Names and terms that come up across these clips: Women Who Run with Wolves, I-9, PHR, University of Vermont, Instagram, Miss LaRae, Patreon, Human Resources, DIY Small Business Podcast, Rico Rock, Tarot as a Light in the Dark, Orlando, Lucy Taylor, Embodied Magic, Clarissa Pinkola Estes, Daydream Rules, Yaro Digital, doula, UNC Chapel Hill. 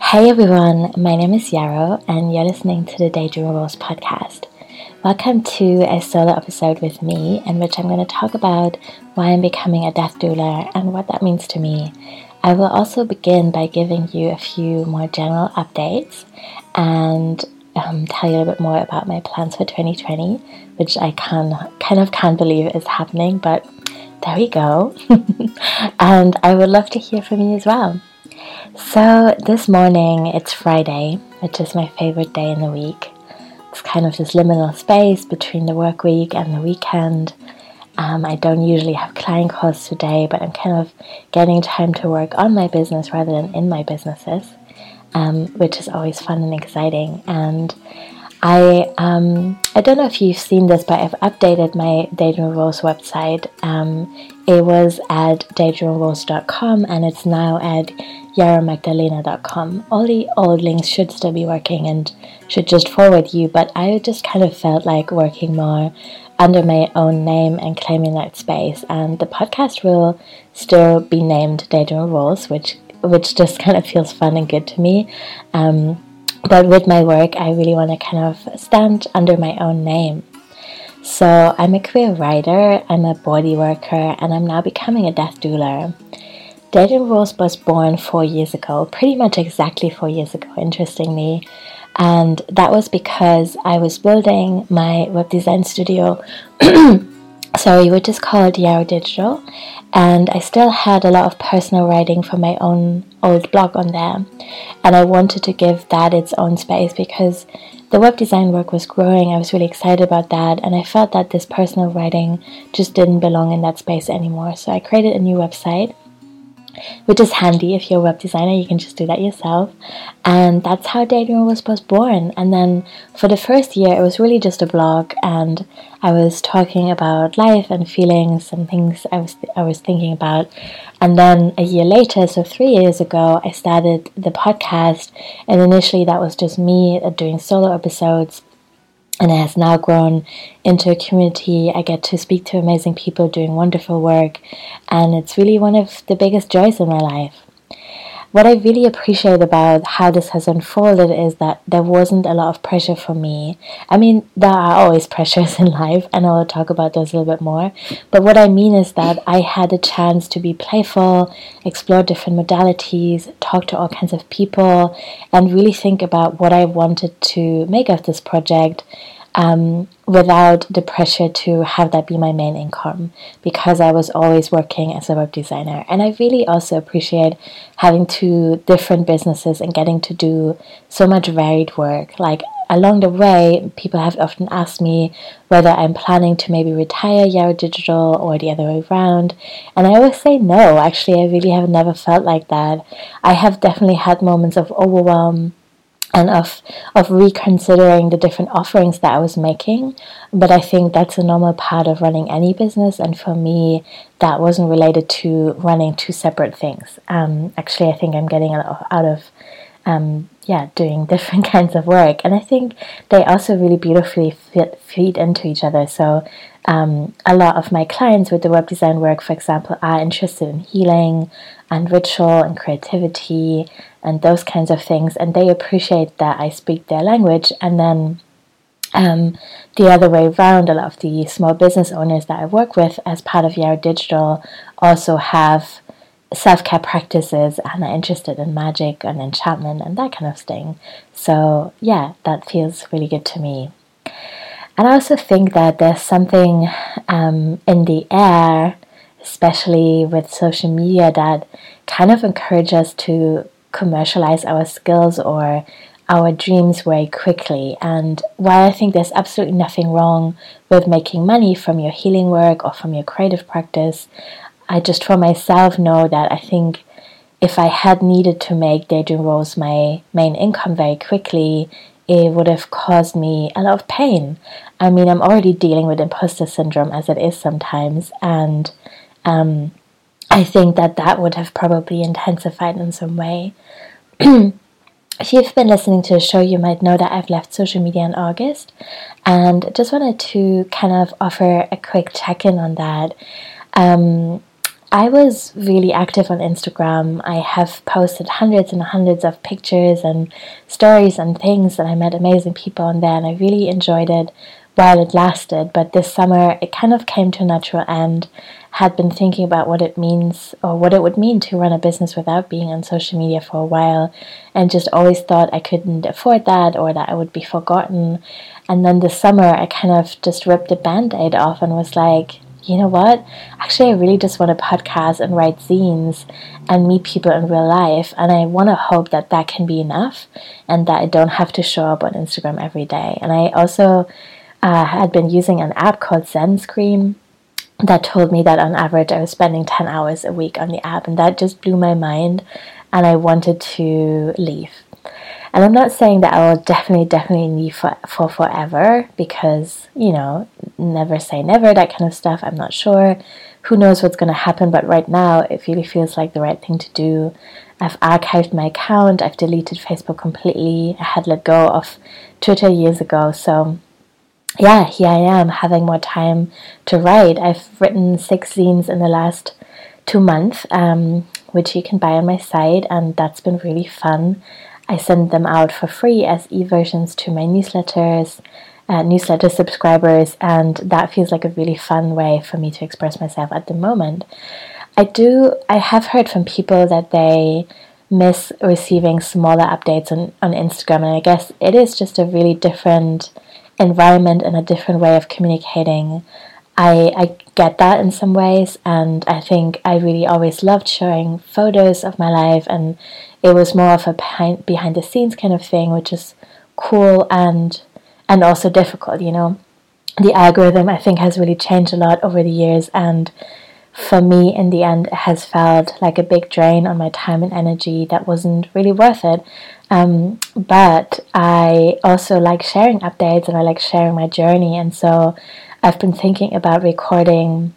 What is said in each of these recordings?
Hey everyone, my name is Yaro and you're listening to the Daydream Rules podcast. Welcome to a solo episode with me in which I'm going to talk about why I'm becoming a death doula and what that means to me. I will also begin by giving you a few more general updates and tell you a bit more about my plans for 2020, which I can't believe is happening, but there we go. And I would love to hear from you as well. So this morning, it's Friday, which is my favorite day in the week. It's kind of this liminal space between the work week and the weekend. I don't usually have client calls today, but I'm kind of getting time to work on my business rather than in my businesses, which is always fun and exciting. And I don't know if you've seen this, but I've updated my Daydream Rules website. It was at daydreamrules.com and it's now at yaromagdalena.com. All the old links should still be working and should just forward you, but I just kind of felt like working more under my own name and claiming that space. And the podcast will still be named Daydream Rules, which just kind of feels fun and good to me. But with my work, I really want to kind of stand under my own name. So I'm a queer writer, I'm a body worker, and I'm now becoming a death doula. Daydream Rules was born 4 years ago, pretty much exactly 4 years ago, interestingly. And that was because I was building my web design studio, which is called Yaro Digital. And I still had a lot of personal writing from my own old blog on there. And I wanted to give that its own space because the web design work was growing. I was really excited about that. And I felt that this personal writing just didn't belong in that space anymore. So I created a new website, which is handy if you're a web designer, you can just do that yourself. And that's how Daydream Rules was born. And then for the first year, it was really just a blog, and I was talking about life and feelings and things I was thinking about. And then a year later, so 3 years ago, I started the podcast, and initially that was just me doing solo episodes. And it has now grown into a community. I get to speak to amazing people doing wonderful work. And it's really one of the biggest joys in my life. What I really appreciate about how this has unfolded is that there wasn't a lot of pressure for me. I mean, there are always pressures in life, and I'll talk about those a little bit more. But what I mean is that I had a chance to be playful, explore different modalities, talk to all kinds of people, and really think about what I wanted to make of this project without the pressure to have that be my main income, because I was always working as a web designer. And I really also appreciate having two different businesses and getting to do so much varied work. Like along the way, people have often asked me whether I'm planning to maybe retire Yaro Digital or the other way around. And I always say no, actually, I really have never felt like that. I have definitely had moments of overwhelm and of reconsidering the different offerings that I was making. But I think that's a normal part of running any business. And for me, that wasn't related to running two separate things. Actually, I think I'm getting a lot out of doing different kinds of work. And I think they also really beautifully feed into each other. So a lot of my clients with the web design work, for example, are interested in healing and ritual and creativity and those kinds of things. And they appreciate that I speak their language. And then the other way around, a lot of the small business owners that I work with as part of Yaro Digital also have self-care practices and are interested in magic and enchantment and that kind of thing. So yeah, that feels really good to me. And I also think that there's something in the air, especially with social media, that kind of encourages us to commercialize our skills or our dreams very quickly. And while I think there's absolutely nothing wrong with making money from your healing work or from your creative practice, I just for myself know that I think if I had needed to make Daydream Rules my main income very quickly, it would have caused me a lot of pain. I mean, I'm already dealing with imposter syndrome as it is sometimes, and I think that would have probably intensified in some way. If you've been listening to the show, you might know that I've left social media in August, and just wanted to kind of offer a quick check-in on that. I was really active on Instagram. I have posted hundreds and hundreds of pictures and stories and things, and I met amazing people on there, and I really enjoyed it while it lasted. But this summer, it kind of came to a natural end. Had been thinking about what it means, or what it would mean to run a business without being on social media for a while, and just always thought I couldn't afford that, or that I would be forgotten. And then this summer, I kind of just ripped the band-aid off and was like, you know what, actually I really just want to podcast and write zines and meet people in real life, and I want to hope that that can be enough and that I don't have to show up on Instagram every day. And I also had been using an app called Zen Screen that told me that on average I was spending 10 hours a week on the app, and that just blew my mind, and I wanted to leave. And I'm not saying that I will definitely leave for forever, because, you know, never say never, that kind of stuff. I'm not sure. Who knows what's going to happen? But right now, it really feels like the right thing to do. I've archived my account. I've deleted Facebook completely. I had let go of Twitter years ago. So, yeah, here I am having more time to write. I've written 6 zines in the last 2 months, which you can buy on my site, and that's been really fun. I send them out for free as e-versions to my newsletter subscribers, and that feels like a really fun way for me to express myself at the moment. I have heard from people that they miss receiving smaller updates on Instagram, and I guess it is just a really different environment and a different way of communicating. I get that in some ways, and I think I really always loved showing photos of my life, and it was more of a behind the scenes kind of thing, which is cool and also difficult, you know. The algorithm, I think, has really changed a lot over the years, and for me, in the end, it has felt like a big drain on my time and energy that wasn't really worth it. But I also like sharing updates, and I like sharing my journey, and so I've been thinking about recording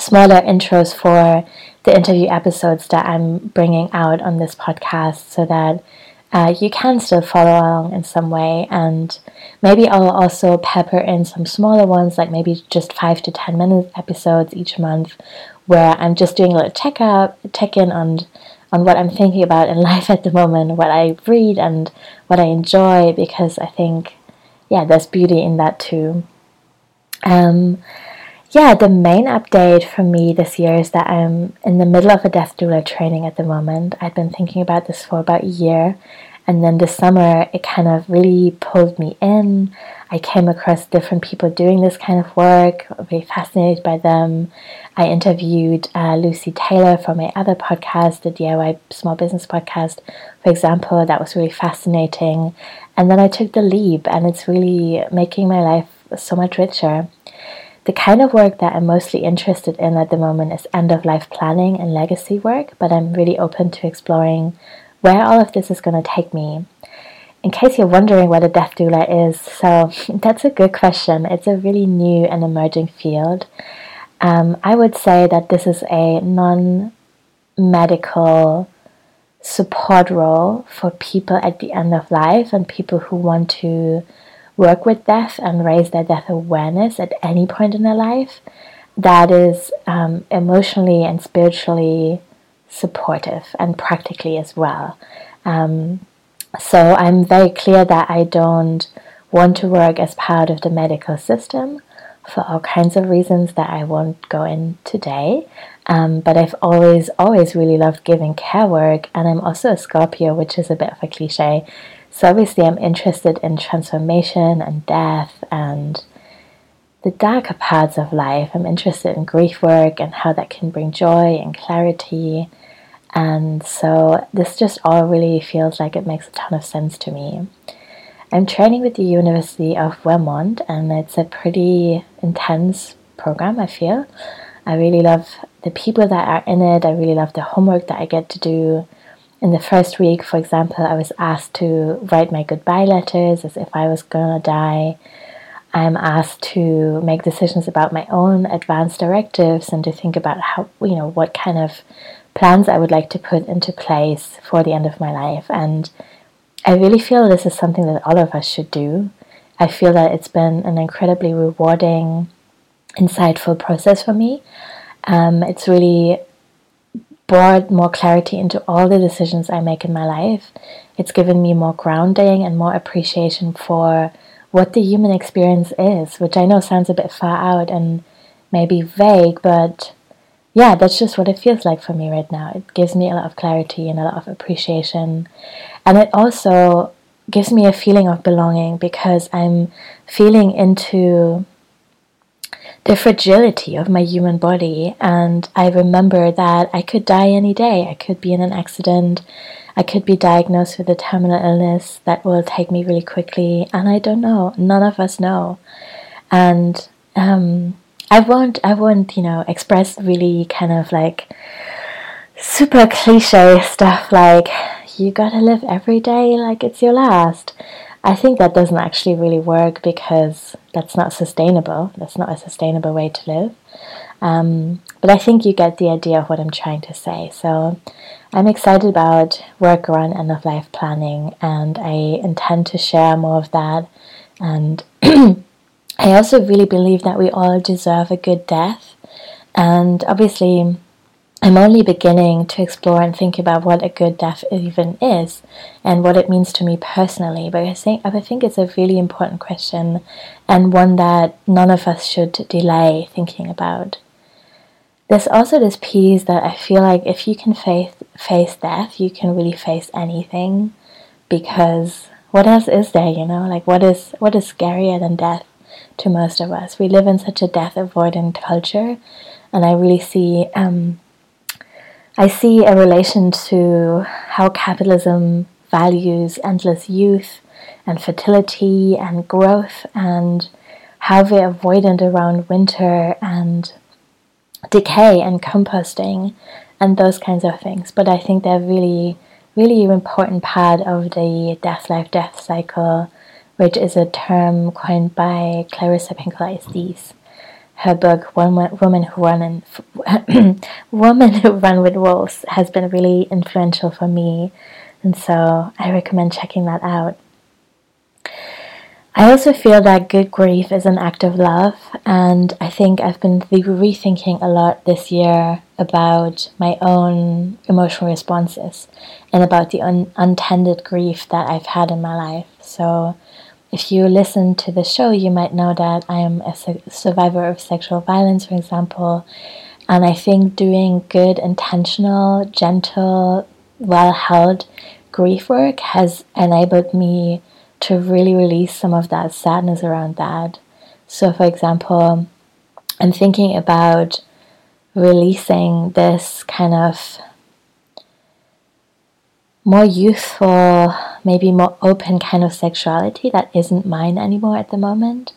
smaller intros for the interview episodes that I'm bringing out on this podcast, so that you can still follow along in some way. And maybe I'll also pepper in some smaller ones, like maybe just 5 to 10 minute episodes each month, where I'm just doing a little check in on what I'm thinking about in life at the moment, what I read and what I enjoy, because I think, yeah, there's beauty in that too. The main update for me this year is that I'm in the middle of a death doula training at the moment. I've been thinking about this for about a year, and then this summer it kind of really pulled me in. I came across different people doing this kind of work, really fascinated by them. I interviewed Lucy Taylor for my other podcast, the DIY Small Business Podcast, for example. That was really fascinating. And then I took the leap, and it's really making my life so much richer. The kind of work that I'm mostly interested in at the moment is end-of-life planning and legacy work, but I'm really open to exploring where all of this is going to take me. In case you're wondering what a death doula is, so that's a good question. It's a really new and emerging field. I would say that this is a non-medical support role for people at the end of life and people who want to work with death and raise their death awareness at any point in their life, that is emotionally and spiritually supportive, and practically as well. So I'm very clear that I don't want to work as part of the medical system for all kinds of reasons that I won't go in today. But I've always really loved giving care work, and I'm also a Scorpio, which is a bit of a cliche. So obviously I'm interested in transformation and death and the darker parts of life. I'm interested in grief work and how that can bring joy and clarity. And so this just all really feels like it makes a ton of sense to me. I'm training with the University of Vermont, and it's a pretty intense program, I feel. I really love the people that are in it. I really love the homework that I get to do. In the first week, for example, I was asked to write my goodbye letters as if I was gonna die. I'm asked to make decisions about my own advance directives and to think about how, you know, what kind of plans I would like to put into place for the end of my life. And I really feel this is something that all of us should do. I feel that it's been an incredibly rewarding, insightful process for me. It's really brought more clarity into all the decisions I make in my life. It's given me more grounding and more appreciation for what the human experience is, which I know sounds a bit far out and maybe vague, but yeah, that's just what it feels like for me right now. It gives me a lot of clarity and a lot of appreciation. And it also gives me a feeling of belonging because I'm feeling into the fragility of my human body. And I remember that I could die any day. I could be in an accident. I could be diagnosed with a terminal illness that will take me really quickly. And I don't know. None of us know. And I won't, you know, express really kind of like super cliche stuff like you gotta live every day like it's your last. I think that doesn't actually really work because that's not sustainable. That's not a sustainable way to live. But I think you get the idea of what I'm trying to say. So I'm excited about work around end-of-life planning, and I intend to share more of that. And I also really believe that we all deserve a good death, and obviously I'm only beginning to explore and think about what a good death even is and what it means to me personally, but I think it's a really important question and one that none of us should delay thinking about. There's also this piece that I feel like if you can face death, you can really face anything, because what else is there, you know? Like what is scarier than death? To most of us, we live in such a death-avoidant culture, and I really see, I see a relation to how capitalism values endless youth and fertility and growth, and how we're avoidant around winter and decay and composting and those kinds of things. But I think they're really, really important part of the death-life-death cycle, which is a term coined by Clarissa Pinkola Estes. Her book, Women Who Run with Wolves, has been really influential for me, and so I recommend checking that out. I also feel that good grief is an act of love, and I think I've been rethinking a lot this year about my own emotional responses and about the untended grief that I've had in my life. So if you listen to the show, you might know that I am a survivor of sexual violence, for example, and I think doing good, intentional, gentle, well-held grief work has enabled me to really release some of that sadness around that. So, for example, I'm thinking about releasing this kind of more youthful, maybe more open kind of sexuality that isn't mine anymore at the moment.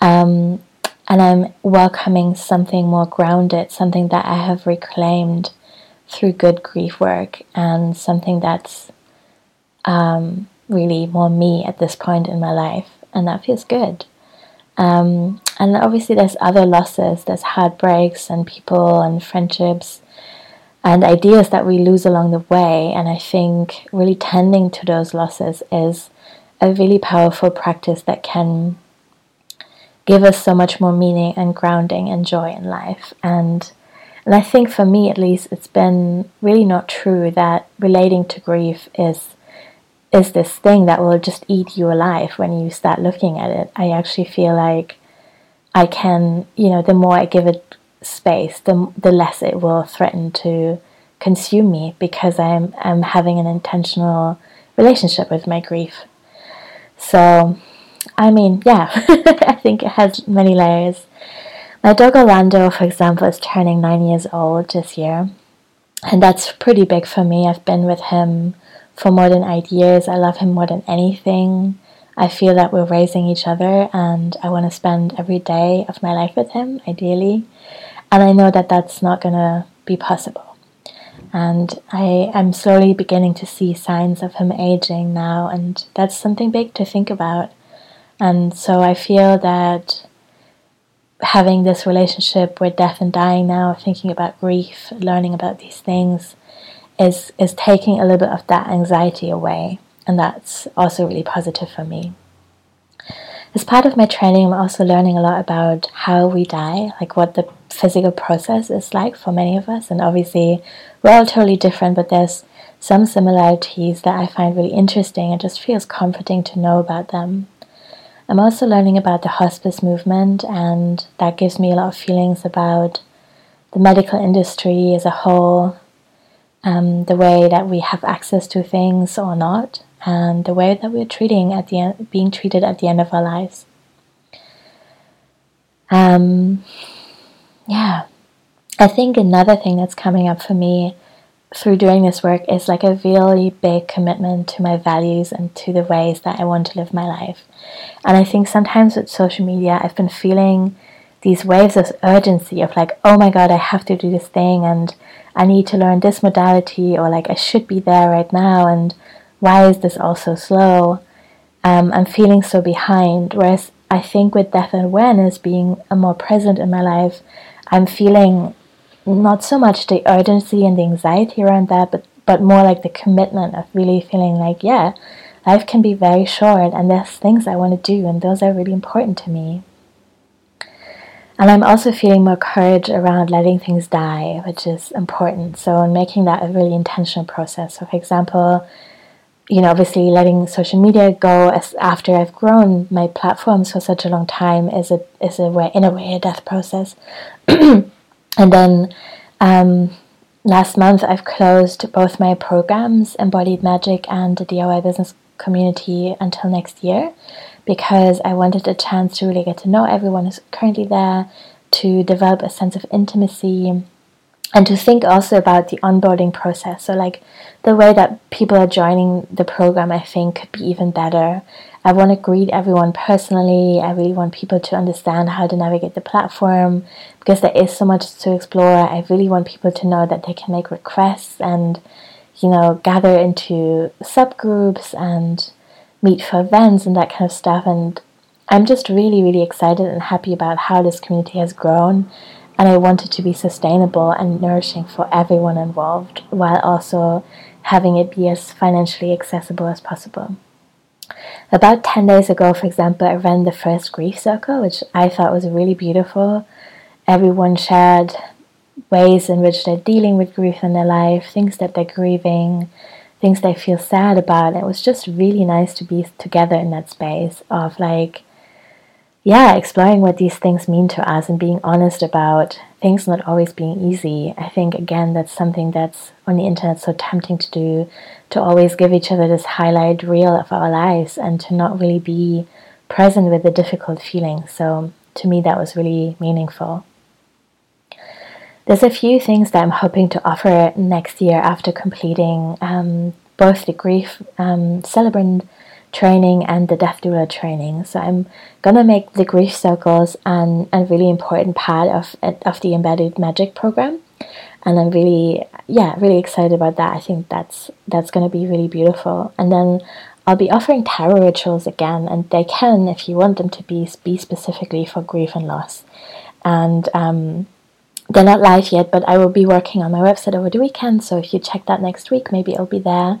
And I'm welcoming something more grounded, something that I have reclaimed through good grief work, and something that's really more me at this point in my life. And that feels good. And obviously there's other losses, there's heartbreaks and people and friendships and ideas that we lose along the way, and I think really tending to those losses is a really powerful practice that can give us so much more meaning and grounding and joy in life. And I think for me at least, it's been really not true that relating to grief is this thing that will just eat you alive when you start looking at it. I actually feel like I can, you know, the more I give it space, the less it will threaten to consume me, because I'm having an intentional relationship with my grief. So, I mean, yeah, I think it has many layers. My dog Orlando, for example, is turning 9 years old this year, and that's pretty big for me. I've been with him for more than 8 years. I love him more than anything. I feel that we're raising each other, and I want to spend every day of my life with him, ideally. And I know that that's not going to be possible. And I am slowly beginning to see signs of him aging now, and that's something big to think about. And so I feel that having this relationship with death and dying now, thinking about grief, learning about these things, is taking a little bit of that anxiety away. And that's also really positive for me. As part of my training, I'm also learning a lot about how we die, like what the physical process is like for many of us. And obviously, we're all totally different, but there's some similarities that I find really interesting. It just feels comforting to know about them. I'm also learning about the hospice movement, and that gives me a lot of feelings about the medical industry as a whole, the way that we have access to things or not, and the way that we're being treated at the end of our lives. I think another thing that's coming up for me through doing this work is like a really big commitment to my values and to the ways that I want to live my life. And I think sometimes with social media, I've been feeling these waves of urgency of like, oh my god, I have to do this thing, and I need to learn this modality, or like I should be there right now, and why is this all so slow? I'm feeling so behind. Whereas I think with depth and awareness being more present in my life, I'm feeling not so much the urgency and the anxiety around that, but more like the commitment of really feeling like, yeah, life can be very short, and there's things I want to do, and those are really important to me. And I'm also feeling more courage around letting things die, which is important. So I'm making that a really intentional process. So for example, obviously letting social media go after I've grown my platforms for such a long time is in a way a death process. And then last month I've closed both my programs, Embodied Magic and the DIY Business Community, until next year, because I wanted a chance to really get to know everyone who's currently there, to develop a sense of intimacy, and to think also about the onboarding process. So like the way that people are joining the program, I think, could be even better. I want to greet everyone personally. I really want people to understand how to navigate the platform, because there is so much to explore. I really want people to know that they can make requests and, gather into subgroups and meet for events and that kind of stuff. And I'm just really, really excited and happy about how this community has grown. And I want it to be sustainable and nourishing for everyone involved, while also having it be as financially accessible as possible. About 10 days ago, for example, I ran the first grief circle, which I thought was really beautiful. Everyone shared ways in which they're dealing with grief in their life, things that they're grieving, things they feel sad about. And it was just really nice to be together in that space of exploring what these things mean to us and being honest about things not always being easy. I think, again, that's something that's on the internet so tempting to do, to always give each other this highlight reel of our lives and to not really be present with the difficult feelings. So to me, that was really meaningful. There's a few things that I'm hoping to offer next year after completing both the grief celebrant training and the death doula training. So I'm gonna make the grief circles a really important part of the Embodied Magic program, and I'm really excited about that. I think that's gonna be really beautiful. And then I'll be offering tarot rituals again, and they can, if you want them to be specifically for grief and loss. And they're not live yet, but I will be working on my website over the weekend. So if you check that next week, maybe it'll be there.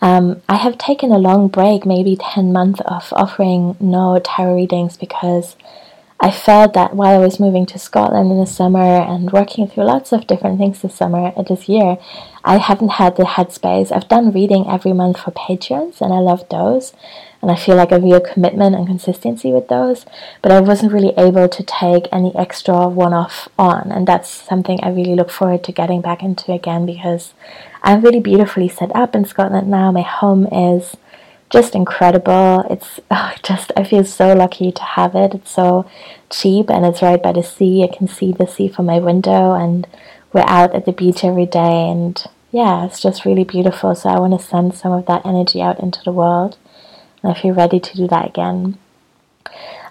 I have taken a long break, maybe 10 months of offering no tarot readings, because I felt that while I was moving to Scotland in the summer and working through lots of different things this year, I haven't had the headspace. I've done reading every month for Patreons, and I love those, and I feel like a real commitment and consistency with those, but I wasn't really able to take any extra one-off on, and that's something I really look forward to getting back into again, because I'm really beautifully set up in Scotland now. My home is just incredible. I feel so lucky to have it. It's so cheap, and it's right by the sea. I can see the sea from my window, and we're out at the beach every day, and it's just really beautiful. So I want to send some of that energy out into the world, and I feel ready to do that again.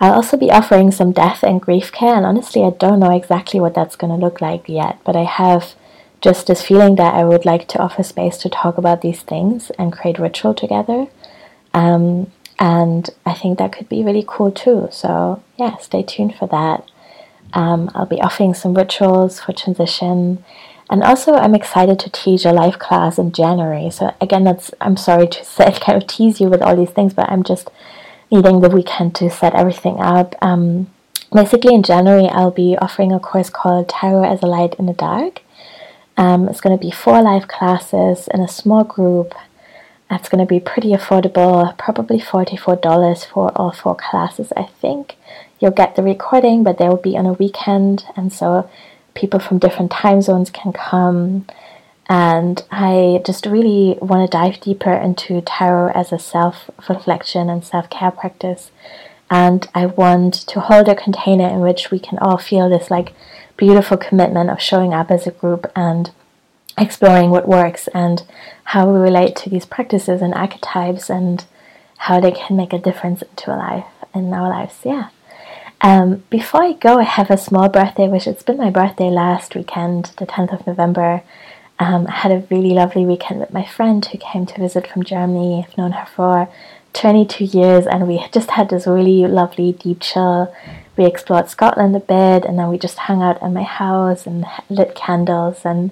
I'll also be offering some death and grief care, and honestly I don't know exactly what that's going to look like yet, but I have just this feeling that I would like to offer space to talk about these things and create ritual together. And I think that could be really cool too. So stay tuned for that. I'll be offering some rituals for transition. And also I'm excited to teach a live class in January. So again, I'm sorry to kind of tease you with all these things, but I'm just needing the weekend to set everything up. Basically in January, I'll be offering a course called Tarot as a Light in the Dark. It's going to be 4 live classes in a small group. That's going to be pretty affordable, probably $44 for all 4 classes, I think. You'll get the recording, but they will be on a weekend, and so people from different time zones can come. And I just really want to dive deeper into tarot as a self-reflection and self-care practice. And I want to hold a container in which we can all feel this like beautiful commitment of showing up as a group and exploring what works and how we relate to these practices and archetypes and how they can make a difference in our lives. Before I go, I have a small birthday wish. It's been my birthday last weekend, the 10th of November. I had a really lovely weekend with my friend who came to visit from Germany. I've known her for 22 years, and we just had this really lovely deep chill. We explored Scotland a bit, and then we just hung out at my house and lit candles and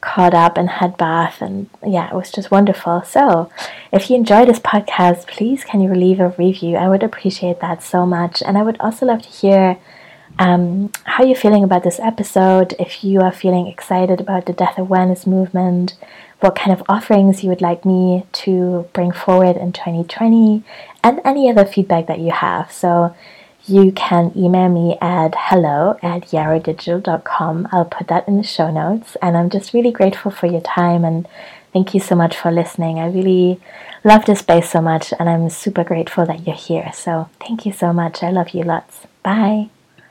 caught up and had bath, and it was just wonderful. So if you enjoy this podcast, please can you leave a review? I would appreciate that so much, and I would also love to hear how you're feeling about this episode, if you are feeling excited about the death awareness movement, what kind of offerings you would like me to bring forward in 2020, and any other feedback that you have. So you can email me at hello@yarodigital.com. I'll put that in the show notes. And I'm just really grateful for your time, and thank you so much for listening. I really love this space so much, and I'm super grateful that you're here. So thank you so much. I love you lots. Bye.